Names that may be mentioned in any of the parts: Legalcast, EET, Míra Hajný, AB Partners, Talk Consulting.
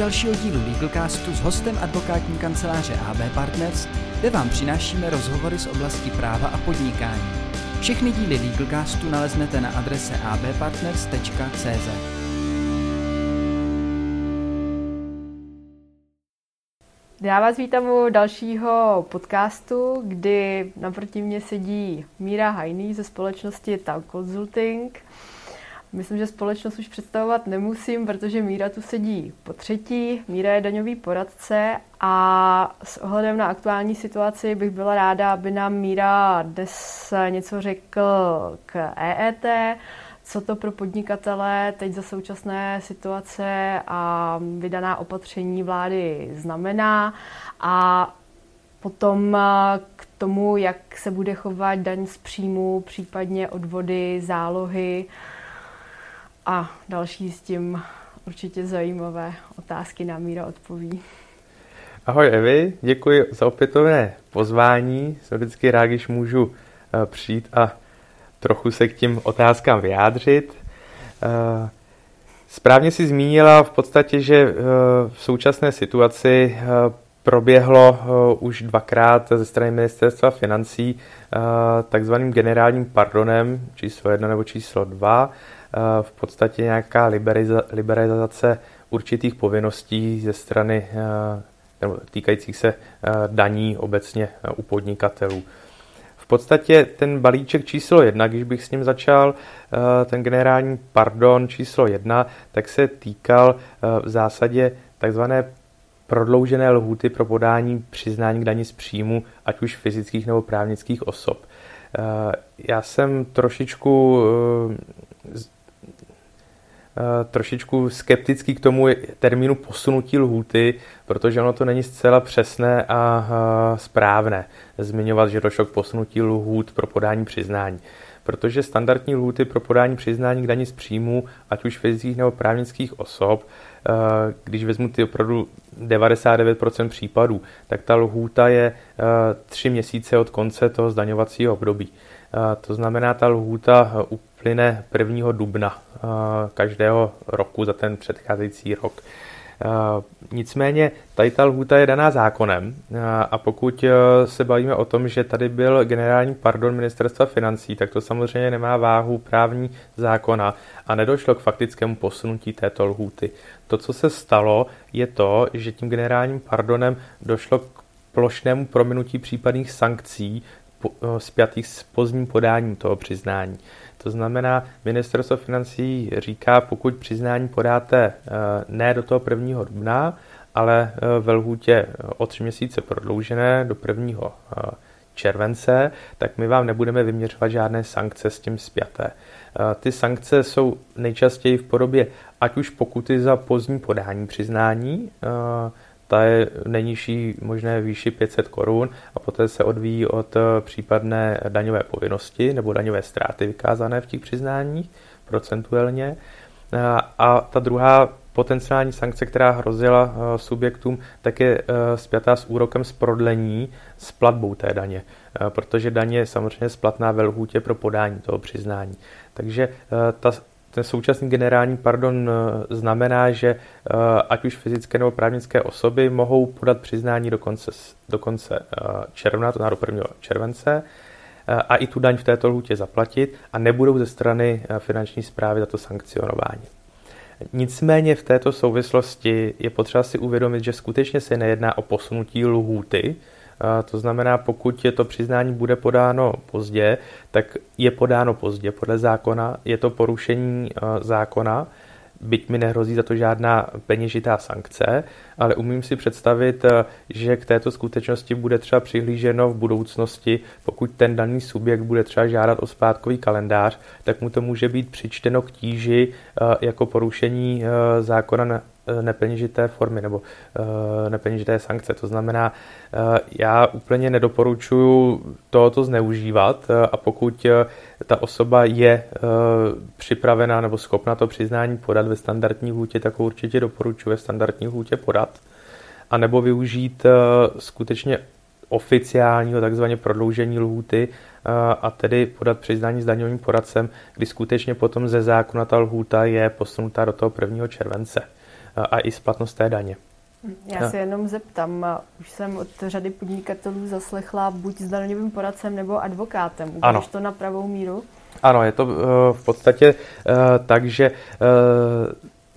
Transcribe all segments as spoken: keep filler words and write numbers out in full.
dalšího dílu Legalcastu s hostem advokátní kanceláře A B Partners, kde vám přinášíme rozhovory z oblasti práva a podnikání. Všechny díly Legalcastu naleznete na adrese a b partners tečka cé zet. Já vás vítám u dalšího podcastu, kdy naproti mě sedí Míra Hajný ze společnosti Talk Consulting. Myslím, že společnost už představovat nemusím, protože Míra tu sedí po třetí. Míra je daňový poradce a s ohledem na aktuální situaci bych byla ráda, aby nám Míra dnes něco řekl k E E T, co to pro podnikatele teď za současné situace a vydaná opatření vlády znamená a potom k tomu, jak se bude chovat daň z příjmu, případně odvody, zálohy, a další s tím určitě zajímavé otázky nám Míra odpoví. Ahoj Evi, děkuji za opětovné pozvání. Jsem vždycky rád, když můžu přijít a trochu se k těm otázkám vyjádřit. Správně si zmínila v podstatě, že v současné situaci proběhlo už dvakrát ze strany ministerstva financí takzvaným generálním pardonem číslo jedna nebo číslo dva, v podstatě nějaká liberiza, liberalizace určitých povinností ze strany nebo týkajících se daní obecně u podnikatelů. V podstatě ten balíček číslo jedna, když bych s ním začal, ten generální pardon číslo jedna, tak se týkal v zásadě takzvané prodloužené lhůty pro podání přiznání k dani z příjmu, ať už fyzických nebo právnických osob. Já jsem trošičku trošičku skeptický k tomu termínu posunutí lhůty, protože ono to není zcela přesné a správné zmiňovat, že došlo k posunutí lhůt pro podání přiznání. Protože standardní lhůty pro podání přiznání k dani z příjmu, ať už fyzických nebo právnických osob, když vezmu ty opravdu devadesát devět procent případů, tak ta lhůta je tři měsíce od konce toho zdaňovacího období. To znamená, ta lhůta uplyne prvního dubna každého roku za ten předcházející rok. Nicméně tady ta lhůta je daná zákonem a pokud se bavíme o tom, že tady byl generální pardon ministerstva financí, tak to samozřejmě nemá váhu právní zákona a nedošlo k faktickému posunutí této lhůty. To, co se stalo, je to, že tím generálním pardonem došlo k plošnému prominutí případných sankcí spjatých s pozdním podáním toho přiznání. To znamená, ministerstvo financí říká, pokud přiznání podáte ne do toho prvního dubna, ale ve lhůtě o tři měsíce prodloužené do prvního července, tak my vám nebudeme vyměřovat žádné sankce s tím spjaté. Ty sankce jsou nejčastěji v podobě ať už pokuty za pozdní podání přiznání, ta je nejnižší možné výši pět set korun a poté se odvíjí od případné daňové povinnosti nebo daňové ztráty vykázané v těch přiznáních procentuálně. A ta druhá potenciální sankce, která hrozila subjektům, tak je spjatá s úrokem z prodlení s platbou té daně, protože daně je samozřejmě splatná ve lhůtě pro podání toho přiznání. Takže ta Ten současný generální pardon znamená, že ať už fyzické nebo právnické osoby mohou podat přiznání do konce, do konce června, to znamená do prvního července, a i tu daň v této lhůtě zaplatit a nebudou ze strany finanční správy za to sankcionování. Nicméně v této souvislosti je potřeba si uvědomit, že skutečně se nejedná o posunutí lhůty. To znamená, pokud je to přiznání bude podáno pozdě, tak je podáno pozdě podle zákona, je to porušení zákona, byť mi nehrozí za to žádná peněžitá sankce, ale umím si představit, že k této skutečnosti bude třeba přihlíženo v budoucnosti, pokud ten daný subjekt bude třeba žádat o splátkový kalendář, tak mu to může být přičteno k tíži jako porušení zákona nepeněžité formy nebo nepeněžité sankce. To znamená, já úplně nedoporučuji tohoto zneužívat a pokud ta osoba je připravená nebo schopna to přiznání podat ve standardní lhůtě, tak ho určitě doporučuji ve standardní lhůtě podat a nebo využít skutečně oficiálního takzvaně prodloužení lhůty a tedy podat přiznání s daňovým poradcem, kdy skutečně potom ze zákona ta lhůta je posunutá do toho prvního července. a i splatnost té daně. Já se jenom zeptám, už jsem od řady podnikatelů zaslechla buď s daňovým poradcem nebo advokátem. Uvedeš to na pravou míru? Ano, je to v podstatě tak, že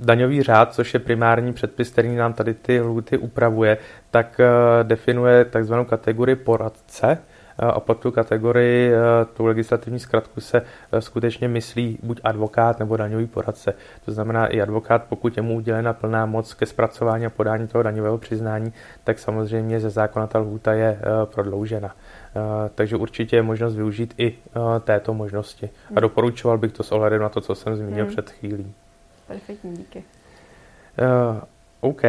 daňový řád, což je primární předpis, který nám tady ty lhůty upravuje, tak definuje takzvanou kategorii poradce, a pod tu kategorii, tu legislativní zkratku se skutečně myslí buď advokát nebo daňový poradce. To znamená i advokát, pokud je mu udělena plná moc ke zpracování a podání toho daňového přiznání, tak samozřejmě ze zákona ta lhůta je prodloužena. Takže určitě je možnost využít i této možnosti. A doporučoval bych to s ohledem na to, co jsem zmínil hmm. před chvílí. Perfektní, díky. Uh, OK.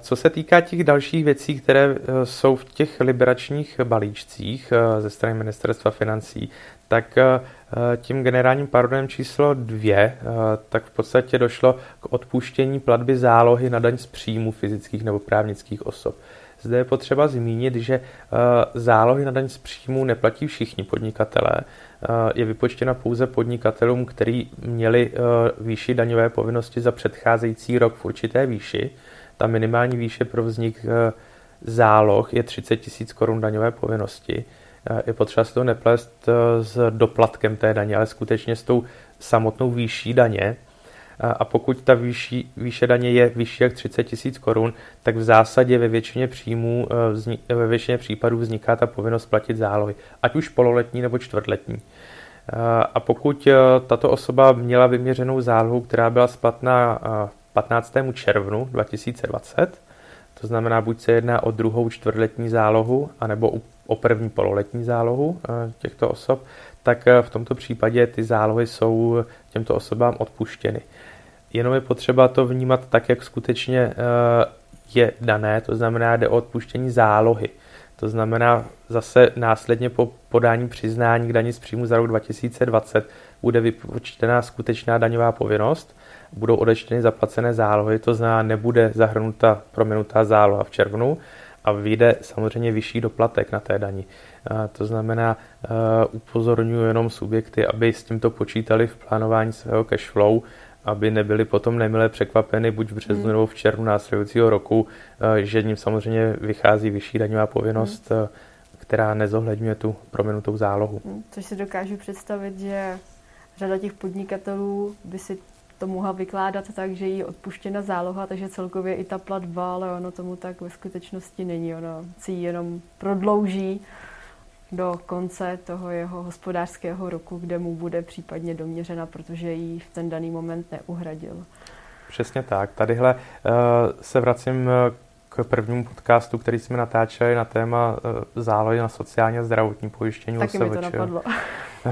Co se týká těch dalších věcí, které jsou v těch liberačních balíčcích ze strany Ministerstva financí, tak tím generálním pardonem číslo dvě, tak v podstatě došlo k odpuštění platby zálohy na daň z příjmu fyzických nebo právnických osob. Zde je potřeba zmínit, že zálohy na daň z příjmu neplatí všichni podnikatelé. Je vypočtena pouze podnikatelům, kteří měli výši daňové povinnosti za předcházející rok v určité výši. Ta minimální výše pro vznik záloh je třicet tisíc korun daňové povinnosti. Je potřeba si to neplést s doplatkem té daně, ale skutečně s tou samotnou výší daně. A pokud ta výši, výše daně je vyšší jak třicet tisíc korun, tak v zásadě ve většině příjmů, ve většině případů vzniká ta povinnost platit zálohy, ať už pololetní nebo čtvrtletní. A pokud tato osoba měla vyměřenou zálohu, která byla splatná patnáctého června dva tisíce dvacet, to znamená, buď se jedná o druhou čtvrtletní zálohu, anebo o první pololetní zálohu těchto osob, tak v tomto případě ty zálohy jsou těmto osobám odpuštěny. Jenom je potřeba to vnímat tak, jak skutečně je dané, to znamená, jde o odpuštění zálohy. To znamená, zase následně po podání přiznání k dani z příjmu za rok dva tisíce dvacet bude vypočtená skutečná daňová povinnost, budou odečteny zaplacené zálohy, to znamená, nebude zahrnuta prominutá záloha v červnu a vyjde samozřejmě vyšší doplatek na té dani. A to znamená, uh, upozorňuji jenom subjekty, aby s tímto počítali v plánování svého cashflow, aby nebyli potom nemile překvapeny buď v březnu hmm. nebo v červnu následujícího roku, uh, že ním samozřejmě vychází vyšší daňová povinnost, hmm. uh, která nezohledňuje tu prominutou zálohu. Hmm. Což si dokážu představit, že řada těch podnikatelů by si to mohla vykládat tak, že jí je odpuštěna záloha, takže celkově i ta platba, ale ono tomu tak ve skutečnosti není. Ono si ji jenom prodlouží do konce toho jeho hospodářského roku, kde mu bude případně doměřena, protože ji v ten daný moment neuhradil. Přesně tak. Tadyhle se vracím k prvnímu podcastu, který jsme natáčeli na téma zálohy na sociální a zdravotní pojištění. Taky mi to napadlo.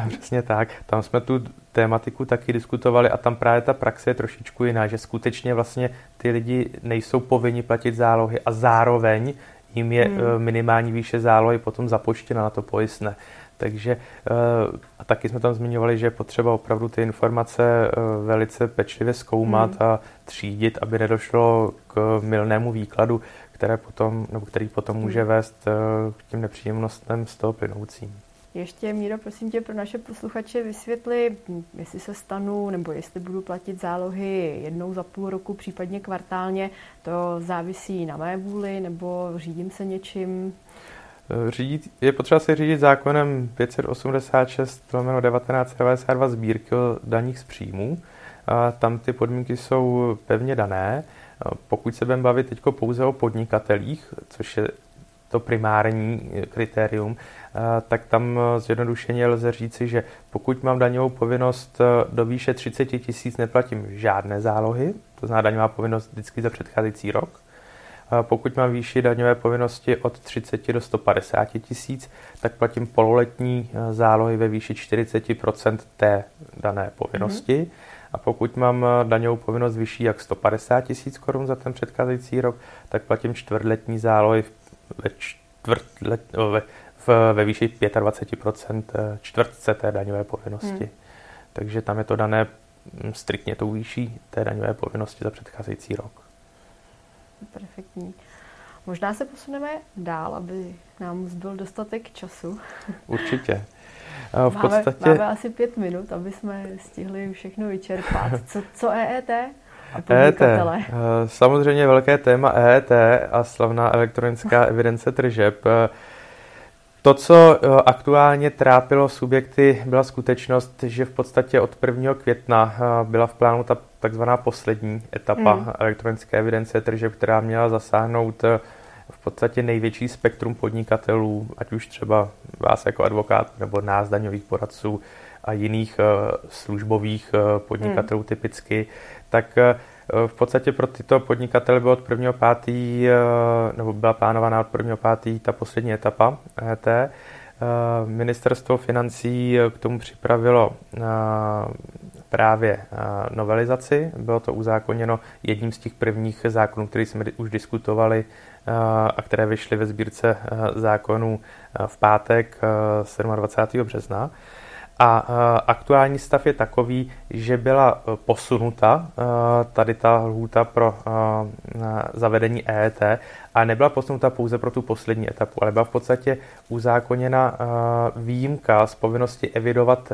Přesně tak. Tam jsme tu tématiku taky diskutovali a tam právě ta praxe je trošičku jiná, že skutečně vlastně ty lidi nejsou povinni platit zálohy a zároveň jim je hmm. minimální výše zálohy potom započtena na to pojistné. Takže a taky jsme tam zmiňovali, že je potřeba opravdu ty informace velice pečlivě zkoumat hmm. a třídit, aby nedošlo k mylnému výkladu, které potom, nebo který potom může vést k těm nepříjemnostem z toho plynoucím. Ještě, Míro, prosím tě, pro naše posluchače vysvětli, jestli se stanu, nebo jestli budu platit zálohy jednou za půl roku, případně kvartálně, to závisí na mé vůli, nebo řídím se něčím? Řídit, je potřeba si řídit zákonem pět set osmdesát šest lomeno devatenáct devadesát dva sbírky o daních z příjmů. A tam ty podmínky jsou pevně dané. Pokud se budeme bavit teď pouze o podnikatelích, což je to primární kritérium, tak tam zjednodušeně lze říci, že pokud mám daňovou povinnost do výše třicet tisíc, neplatím žádné zálohy, to znamená daňová povinnost vždycky za předcházející rok. Pokud mám výši daňové povinnosti od třicet do sta padesáti tisíc, tak platím pololetní zálohy ve výši čtyřicet procent té dané povinnosti. Mm-hmm. A pokud mám daňovou povinnost vyšší jak sto padesát tisíc korun za ten předcházející rok, tak platím čtvrtletní zálohy v Ve, čtvrtlet, ve, ve výši dvacet pět procent čtvrtce té daňové povinnosti. Hmm. Takže tam je to dané striktně tou výší té daňové povinnosti za předcházející rok. Perfektní. Možná se posuneme dál, aby nám zbyl dostatek času. Určitě. V máme, podstatě... máme asi pět minut, aby jsme stihli všechno vyčerpat. Co, co E E T? a podnikatele? E E T. Samozřejmě velké téma E E T a slavná elektronická evidence tržeb. To, co aktuálně trápilo subjekty, byla skutečnost, že v podstatě od prvního května byla v plánu ta takzvaná poslední etapa mm. elektronické evidence tržeb, která měla zasáhnout v podstatě největší spektrum podnikatelů, ať už třeba vás jako advokát nebo nás, daňových poradců a jiných službových podnikatelů mm. typicky, tak v podstatě pro tyto podnikatele bylo od prvního pátý nebo byla plánovaná od prvního pátý ta poslední etapa E E T. Ministerstvo financí k tomu připravilo právě novelizaci. Bylo to uzákoněno jedním z těch prvních zákonů, který jsme už diskutovali a které vyšly ve sbírce zákonů v pátek dvacátého sedmého března. A aktuální stav je takový, že byla posunuta tady ta lhůta pro zavedení E E T a nebyla posunuta pouze pro tu poslední etapu, ale byla v podstatě uzákoněna výjimka z povinnosti evidovat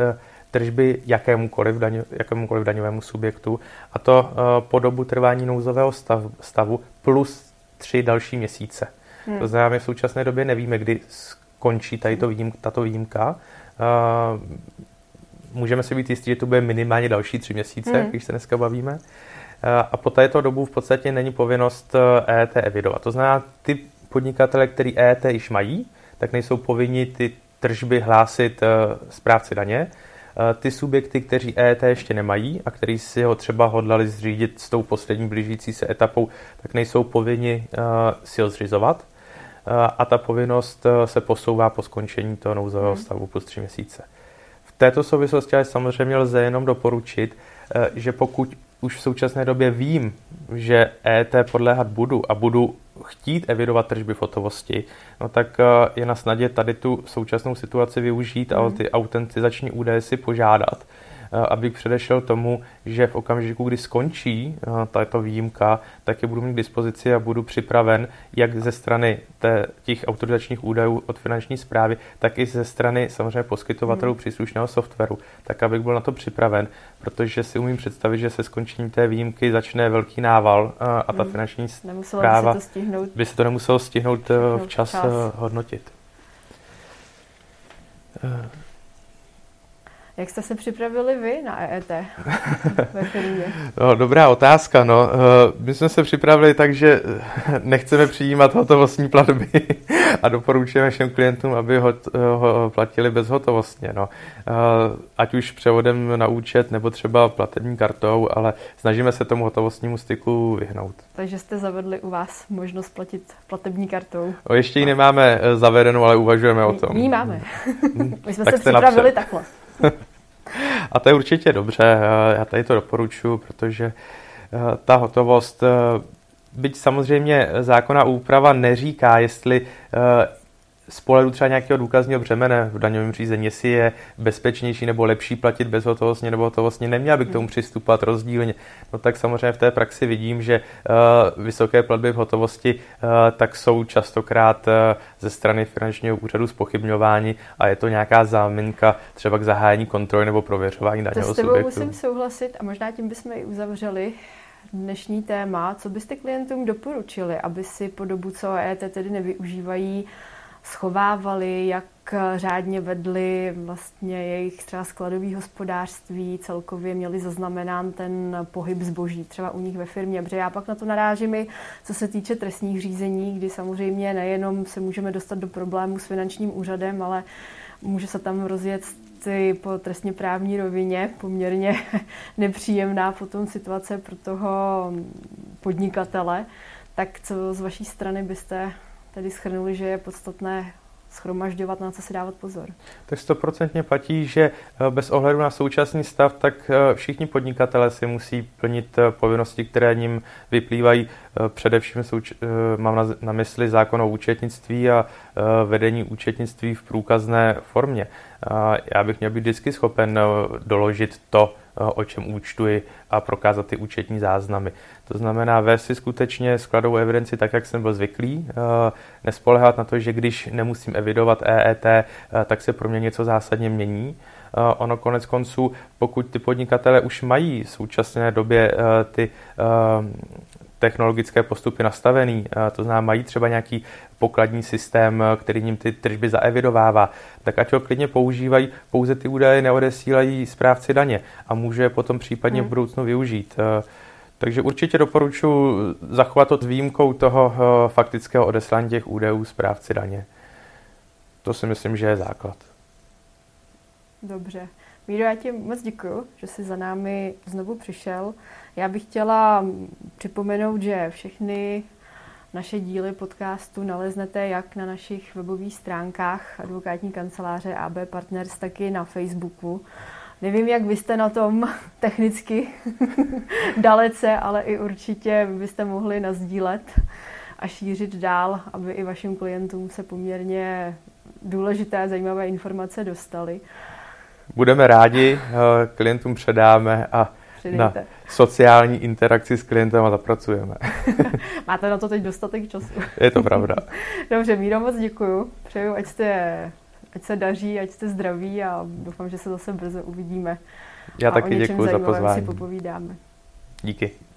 tržby jakémukoliv, daň, jakémukoliv daňovému subjektu, a to po dobu trvání nouzového stav, stavu plus tři další měsíce. Hmm. To znamená, v současné době nevíme, kdy skončí tady to výjimka, tato výjimka. Uh, můžeme si být jistí, že to bude minimálně další tři měsíce, mm. když se dneska bavíme. Uh, a po této dobu v podstatě není povinnost E E T evidovat. To znamená, ty podnikatele, který E E T již mají, tak nejsou povinni ty tržby hlásit uh, správci daně. Uh, ty subjekty, kteří E E T ještě nemají a kteří si ho třeba hodlali zřídit s tou poslední blížící se etapou, tak nejsou povinni uh, si ho zřizovat. A ta povinnost se posouvá po skončení toho nouzového hmm. stavu plus tři měsíce. V této souvislosti ale samozřejmě lze jenom doporučit, že pokud už v současné době vím, že E E T podléhat budu a budu chtít evidovat tržby v hotovosti, no tak je na snadě tady tu současnou situaci využít hmm. a ty autentizační údaje si požádat, abych předešel tomu, že v okamžiku, kdy skončí tato výjimka, tak je budu mít k dispozici a budu připraven jak ze strany té, těch autorizačních údajů od finanční správy, tak i ze strany samozřejmě poskytovatelů hmm. příslušného softwaru, tak abych byl na to připraven, protože si umím představit, že se skončením té výjimky začne velký nával a ta hmm. finanční správa by se to, stihnout, by se to nemuselo stihnout, stihnout včas čas. hodnotit. Jak jste se připravili vy na E E T? No, dobrá otázka. No. My jsme se připravili tak, že nechceme přijímat hotovostní platby a doporučujeme všem klientům, aby ho platili bezhotovostně. No. Ať už převodem na účet nebo třeba platební kartou, ale snažíme se tomu hotovostnímu styku vyhnout. Takže jste zavedli u vás možnost platit platební kartou? No, ještě ji nemáme zavedenou, ale uvažujeme o tom. Ní máme. My jsme tak se připravili takhle. A to je určitě dobře, já tady to doporučuji, protože ta hotovost, byť samozřejmě zákonná úprava neříká, jestli z pohledu třeba nějakého důkazního břemene v daňovém řízení, jestli je bezpečnější nebo lepší platit bezhotovostně nebo hotovostně, neměl by k tomu přistupovat rozdílně. No tak samozřejmě v té praxi vidím, že uh, vysoké platby v hotovosti uh, tak jsou častokrát uh, ze strany finančního úřadu zpochybňováni a je to nějaká záminka třeba k zahájení kontroly nebo prověřování daňového subjektu. To s tebou musím souhlasit a možná tím bychom i uzavřeli dnešní téma. Co byste klientům doporučili, aby si po dobu, co E E T tedy nevyužívají, schovávali, jak řádně vedli vlastně jejich třeba skladový hospodářství, celkově měli zaznamenán ten pohyb zboží třeba u nich ve firmě. Protože já pak na to narážím i co se týče trestních řízení, kdy samozřejmě nejenom se můžeme dostat do problémů s finančním úřadem, ale může se tam rozjet ty po trestně právní rovině poměrně nepříjemná potom situace pro toho podnikatele. Tak co z vaší strany byste tedy shrnuli, že je podstatné shromažďovat, na co si dávat pozor? Tak stoprocentně platí, že bez ohledu na současný stav, tak všichni podnikatelé si musí plnit povinnosti, které ním vyplývají. Především souč- mám na, na mysli zákon o účetnictví a vedení účetnictví v průkazné formě. Já bych měl být vždycky schopen doložit to, o čem účtuji, a prokázat ty účetní záznamy. To znamená vést si skutečně skladovou evidenci tak, jak jsem byl zvyklý, nespoléhat na to, že když nemusím evidovat E E T, tak se pro mě něco zásadně mění. Ono konec konců, pokud ty podnikatelé už mají v současné době ty technologické postupy nastavený, to znamená, mají třeba nějaký pokladní systém, který jim ty tržby zaevidovává, tak ať ho klidně používají, pouze ty údaje neodesílají správci daně a může je potom případně v budoucnu využít. Takže určitě doporučuji zachovat to výjimkou toho faktického odeslání těch údajů správci daně. To si myslím, že je základ. Dobře. Míro, já ti moc děkuju, že jsi za námi znovu přišel. Já bych chtěla připomenout, že všechny naše díly podcastu naleznete jak na našich webových stránkách advokátní kanceláře A B Partners, tak i na Facebooku. Nevím, jak vy jste na tom technicky dalece, ale i určitě byste mohli nasdílet a šířit dál, aby i vašim klientům se poměrně důležité a zajímavé informace dostaly. Budeme rádi, klientům předáme a Přidejte. na sociální interakci s klientem zapracujeme. Máte na to teď dostatek času. Je to pravda. Dobře, Míro, moc děkuju. Přeju, ať jste... Ať se daří, ať jste zdraví a doufám, že se zase brzo uvidíme. Já a taky děkuji za pozvání. A o něčem zajímavém si popovídáme. Díky.